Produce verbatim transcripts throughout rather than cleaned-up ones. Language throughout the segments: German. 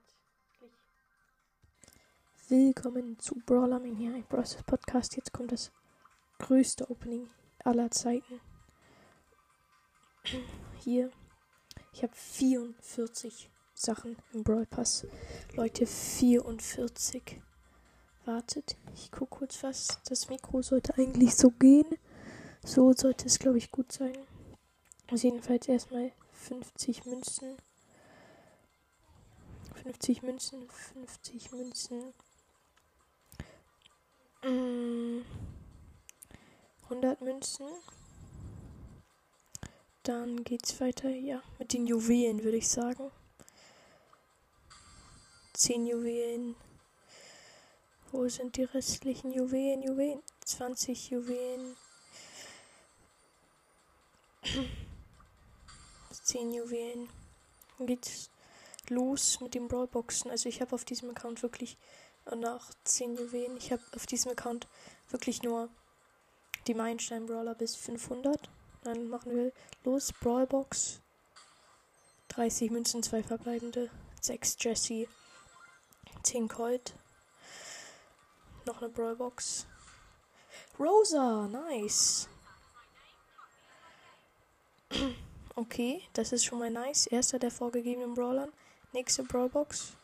herzlich willkommen zu Brawlermania, ein Brawl-Podcast. Jetzt kommt das größte Opening aller Zeiten. Hier, ich habe vierundvierzig Sachen im Brawl-Pass. Leute, vierundvierzig. Wartet, ich gucke kurz was. Das Mikro sollte eigentlich so gehen. So sollte es, glaube ich, gut sein. Also jedenfalls erstmal fünfzig Münzen. fünfzig Münzen, fünfzig Münzen. Mm, hundert Münzen. Dann geht's weiter, ja, mit den Juwelen, würde ich sagen. zehn Juwelen. Wo sind die restlichen Juwelen? Juwelen. zwanzig Juwelen. zehn Juwelen. Dann geht's los mit den Brawlboxen. Also ich habe auf diesem Account wirklich nach zehn Juwelen, ich habe auf diesem Account wirklich nur die Meilenstein-Brawler bis fünfhundert. Dann machen wir los. Brawlbox. dreißig Münzen, zwei verbleibende. sechs Jessie. zehn Colt. Noch eine Brawlbox. Rosa, nice. Okay, das ist schon mal nice. Erster der vorgegebenen Brawlern. Nächste Brawlbox.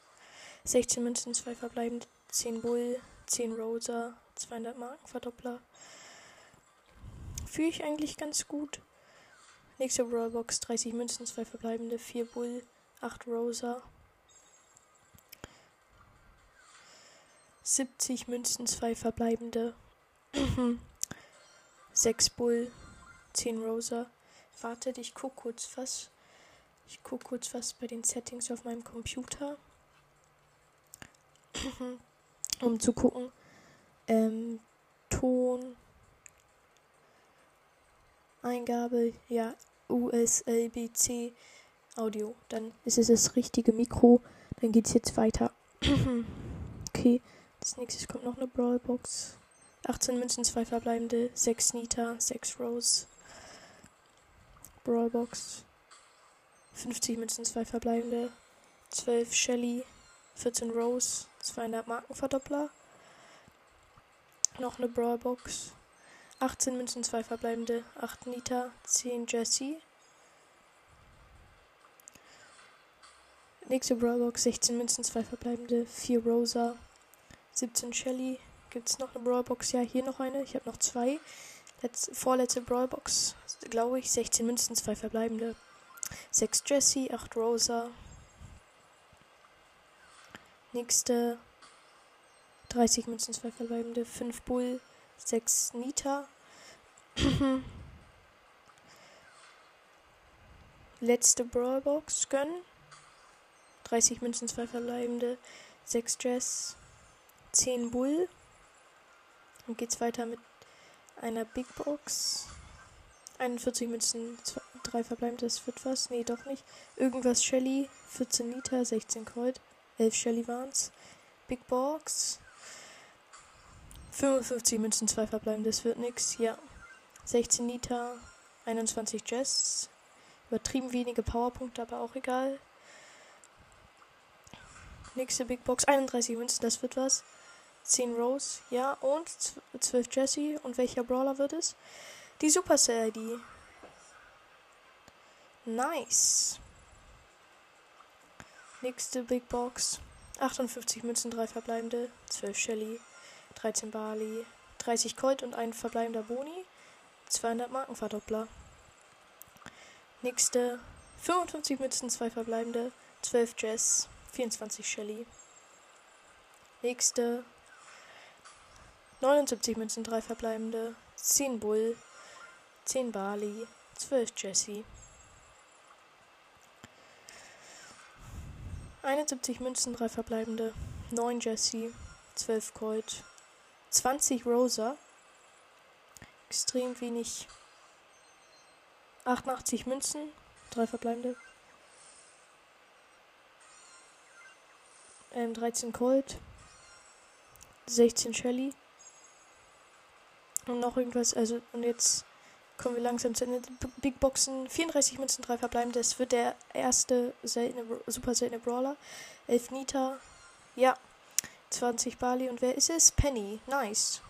sechzehn Münzen, zwei verbleibende. zehn Bull, zehn Rosa, zweihundert Markenverdoppler. Fühle ich eigentlich ganz gut. Nächste Brawlbox. dreißig Münzen, zwei verbleibende. vier Bull, acht Rosa. siebzig Münzen, zwei verbleibende. sechs Bull, zehn Rosa. Wartet, ich guck kurz was. Ich guck kurz was bei den Settings auf meinem Computer. Um zu gucken. Ähm, Ton. Eingabe. Ja, U S L B C. Audio. Dann ist es das richtige Mikro. Dann geht's jetzt weiter. Okay. Als nächstes kommt noch eine Brawlbox. achtzehn Münzen, zwei verbleibende, sechs Nita, sechs Rose. Brawlbox. fünfzig Münzen, zwei verbleibende, zwölf Shelly, vierzehn Rose, zweihundert Markenverdoppler. Noch eine Brawlbox. achtzehn Münzen, zwei verbleibende, acht Nita, zehn Jessie. Nächste Brawlbox. sechzehn Münzen, zwei verbleibende, vier Rosa. siebzehn Shelly. Gibt es noch eine Brawlbox? Ja, hier noch eine. Ich habe noch zwei. Letz- vorletzte Brawlbox, glaube ich. sechzehn Münzen, zwei verbleibende. sechs Jessie, acht Rosa. Nächste. dreißig Münzen, zwei verbleibende. fünf Bull, sechs Nita. Letzte Brawlbox gönnen. dreißig Münzen, zwei verbleibende. sechs Jess. zehn Bull. Dann geht's weiter mit einer Big Box. einundvierzig Münzen, zwei, drei verbleibende, das wird was. Nee, doch nicht. Irgendwas Shelly, vierzehn Nita, sechzehn Colt, elf Shelly waren's. Big Box. fünfundfünfzig Münzen, zwei verbleibende, das wird nix. Ja. sechzehn Nita, einundzwanzig Jess. Übertrieben wenige Powerpunkte, aber auch egal. Nächste Big Box, einunddreißig Münzen, das wird was. zehn Rose, ja, und zwölf Jessie. Und welcher Brawler wird es? Die Supercell I D. Nice. Nächste Big Box. achtundfünfzig Münzen, drei verbleibende, zwölf Shelly, dreizehn Barley, dreißig Colt und ein verbleibender Boni. zweihundert Markenverdoppler. Nächste. fünfundfünfzig Münzen, zwei verbleibende, zwölf Jess, vierundzwanzig Shelly. Nächste. neunundsiebzig Münzen, drei verbleibende, zehn Bull, zehn Barley, zwölf Jessie. einundsiebzig Münzen, drei verbleibende, neun Jessie, zwölf Colt, zwanzig Rosa. Extrem wenig. achtundachtzig Münzen, drei verbleibende. Ähm, dreizehn Colt. sechzehn Shelly. Und noch irgendwas, also, und jetzt Kommen wir langsam zu Ende. Big Boxen, vierunddreißig Münzen, drei verbleibende. Es wird der erste seltene, super seltene Brawler. elf Nita. Ja. zwanzig Barley. Und wer ist es? Penny. Nice.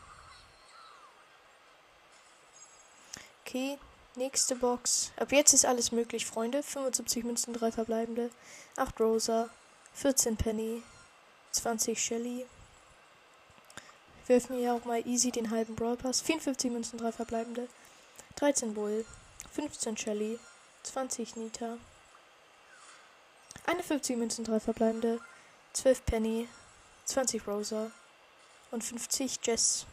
Okay. Nächste Box. Ab jetzt ist alles möglich, Freunde. fünfundsiebzig Münzen, drei verbleibende. acht Rosa. vierzehn Penny. zwanzig Shelly. Wir öffnen ja auch mal easy den halben Brawl-Pass. vierundfünfzig Münzen, drei verbleibende. dreizehn Bull. fünfzehn Shelly. zwanzig Nita. einundfünfzig Münzen, drei verbleibende. zwölf Penny. zwanzig Rosa. Und fünfzig Jess.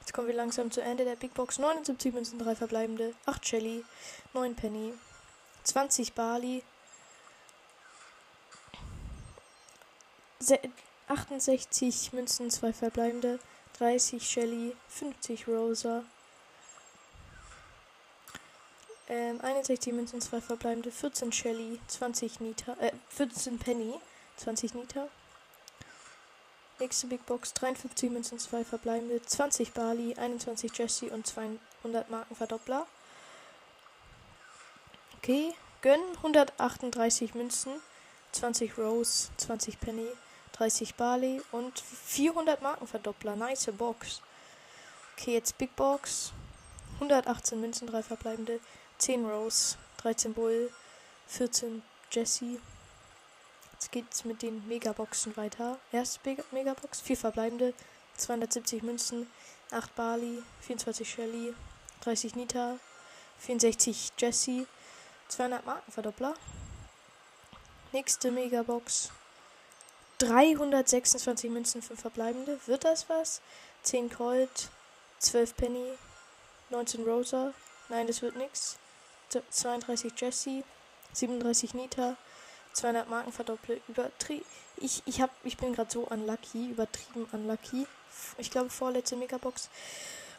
Jetzt kommen wir langsam zu Ende der Big Box. neunundsiebzig Münzen, drei verbleibende. acht Shelly. neun Penny. zwanzig Barley. achtundsechzig Münzen, zwei verbleibende. dreißig Shelly. fünfzig Rosa. Ähm, einundsechzig Münzen, zwei verbleibende. vierzehn Shelly. zwanzig Nita. Äh, vierzehn Penny. zwanzig Nita. Nächste Big Box, dreiundfünfzig Münzen, zwei verbleibende, zwanzig Barley, einundzwanzig Jessie und zweihundert Markenverdoppler. Okay, gönn, hundertachtunddreißig Münzen, zwanzig Rose, zwanzig Penny, dreißig Barley und vierhundert Markenverdoppler. Nice Box. Okay, jetzt Big Box, hundertachtzehn Münzen, drei verbleibende, zehn Rose, dreizehn Bull, vierzehn Jessie. Jetzt geht's mit den Megaboxen weiter. Erste Megabox, vier verbleibende, zweihundertsiebzig Münzen, acht Barley, vierundzwanzig Shelly, dreißig Nita, vierundsechzig Jessie, zweihundert Markenverdoppler. Nächste Megabox, dreihundertsechsundzwanzig Münzen, fünf verbleibende. Wird das was? zehn Colt, zwölf Penny, neunzehn Rosa. Nein, das wird nichts. zweiunddreißig Jessie, siebenunddreißig Nita. zweihundert Marken verdoppelt, übertrieben. Ich, ich, hab, ich bin gerade so unlucky, übertrieben unlucky. Ich glaube, vorletzte Megabox.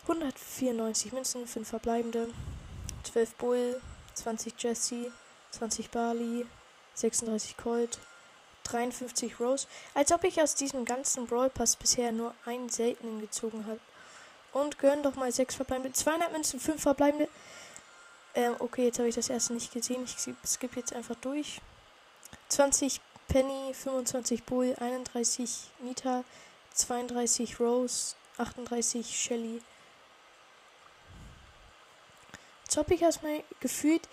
hundertvierundneunzig Münzen, fünf verbleibende. zwölf Bull, zwanzig Jessie, zwanzig Barley, sechsunddreißig Colt, dreiundfünfzig Rose. Als ob ich aus diesem ganzen Brawl Pass bisher nur einen seltenen gezogen habe. Und gönn doch mal sechs verbleibende. zweihundert Münzen, fünf verbleibende. Ähm, okay, jetzt habe ich das erste nicht gesehen. Ich skippe jetzt einfach durch. zwanzig Penny, fünfundzwanzig Bull, einunddreißig Nita, zweiunddreißig Rose, achtunddreißig Shelly. Als ob ich erstmal gefühlt,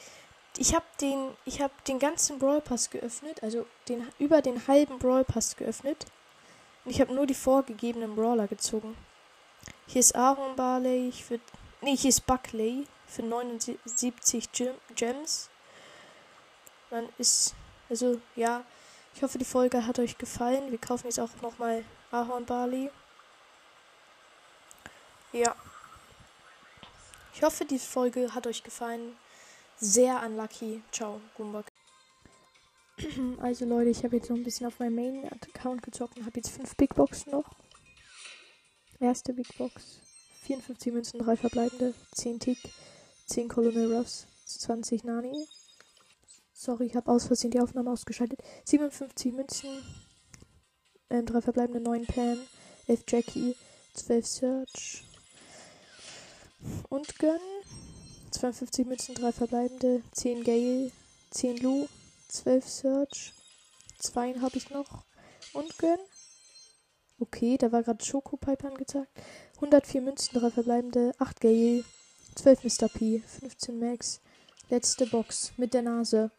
ich habe den, ich habe den ganzen Brawl Pass geöffnet, also den über den halben Brawl Pass geöffnet. Und ich habe nur die vorgegebenen Brawler gezogen. Hier ist Aaron Barley, ich würde, nee, hier ist Buckley für neunundsiebzig Gems. Dann ist Also, ja, ich hoffe, die Folge hat euch gefallen. Wir kaufen jetzt auch nochmal Ahorn Barley. Ja. Ich hoffe, die Folge hat euch gefallen. Sehr unlucky. Ciao, Goombag. Also, Leute, ich habe jetzt noch ein bisschen auf meinem Main-Account gezockt und habe jetzt fünf Big Boxen noch. Erste Big Box. vierundfünfzig Münzen, drei verbleibende. zehn Tick, zehn Colonel Ruffs, zwanzig Nani. Sorry, ich habe aus Versehen die Aufnahme ausgeschaltet. siebenundfünfzig Münzen, äh, drei verbleibende, neun Pam, elf Jackie, zwölf Search und Gönn. zweiundfünfzig Münzen, drei verbleibende, zehn Gale, zehn Lou, zwölf Search, zwei habe ich noch und Gönn. Okay, da war gerade Schokopipe angezeigt. hundertvier Münzen, drei verbleibende, acht Gale, zwölf Mister P, fünfzehn Max. Letzte Box mit der Nase.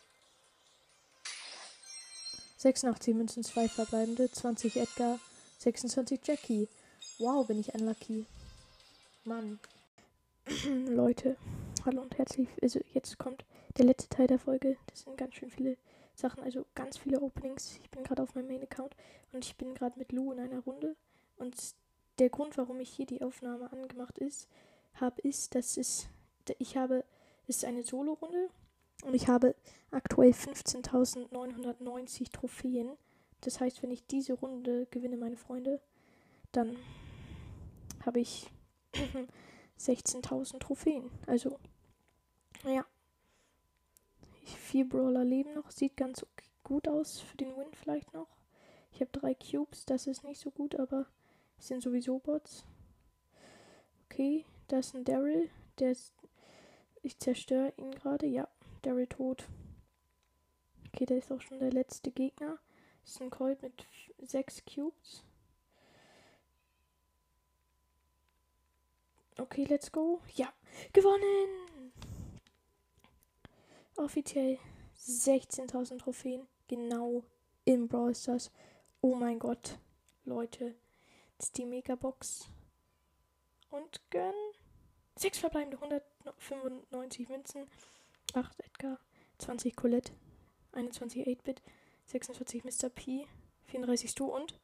sechsundachtzig Münzen, zwei verbleibende, zwanzig Edgar, sechsundzwanzig Jackie. Wow, bin ich unlucky. Mann. Leute, hallo und herzlich. Also, jetzt kommt der letzte Teil der Folge. Das sind ganz schön viele Sachen, also ganz viele Openings. Ich bin gerade auf meinem Main-Account und ich bin gerade mit Lou in einer Runde. Und der Grund, warum ich hier die Aufnahme angemacht ist, habe, ist, dass es, ich habe, es ist eine Solo-Runde. Und ich habe aktuell fünfzehntausendneunhundertneunzig Trophäen. Das heißt, wenn ich diese Runde gewinne, meine Freunde, dann habe ich sechzehntausend Trophäen. Also, naja. Vier Brawler leben noch. Sieht ganz okay, gut aus für den Win vielleicht noch. Ich habe drei Cubes. Das ist nicht so gut, aber es sind sowieso Bots. Okay, da ist ein Daryl. Der ist Ich zerstöre ihn gerade. Ja, Daryl tot. Okay, da ist auch schon der letzte Gegner. Das ist ein Colt mit sechs Cubes. Okay, let's go. Ja, gewonnen! Offiziell sechzehntausend Trophäen. Genau im Brawl Stars. Oh mein Gott, Leute. Das ist die Megabox. Und gönn. sechs verbleibende, hundertfünfundneunzig Münzen, acht Edgar, zwanzig Colette, einundzwanzig acht-Bit, sechsundvierzig Mister P, vierunddreißig Stu und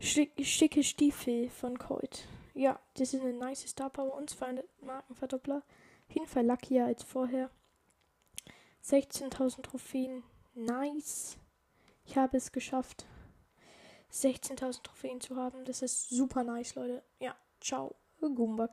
Schick, schicke Stiefel von Colt. Ja, das ist eine nice Star Power und zweihundert Markenverdoppler. Auf jeden Fall luckier als vorher. sechzehntausend Trophäen, nice. Ich habe es geschafft, sechzehntausend Trophäen zu haben. Das ist super nice, Leute. Ja, ciao, Goombag.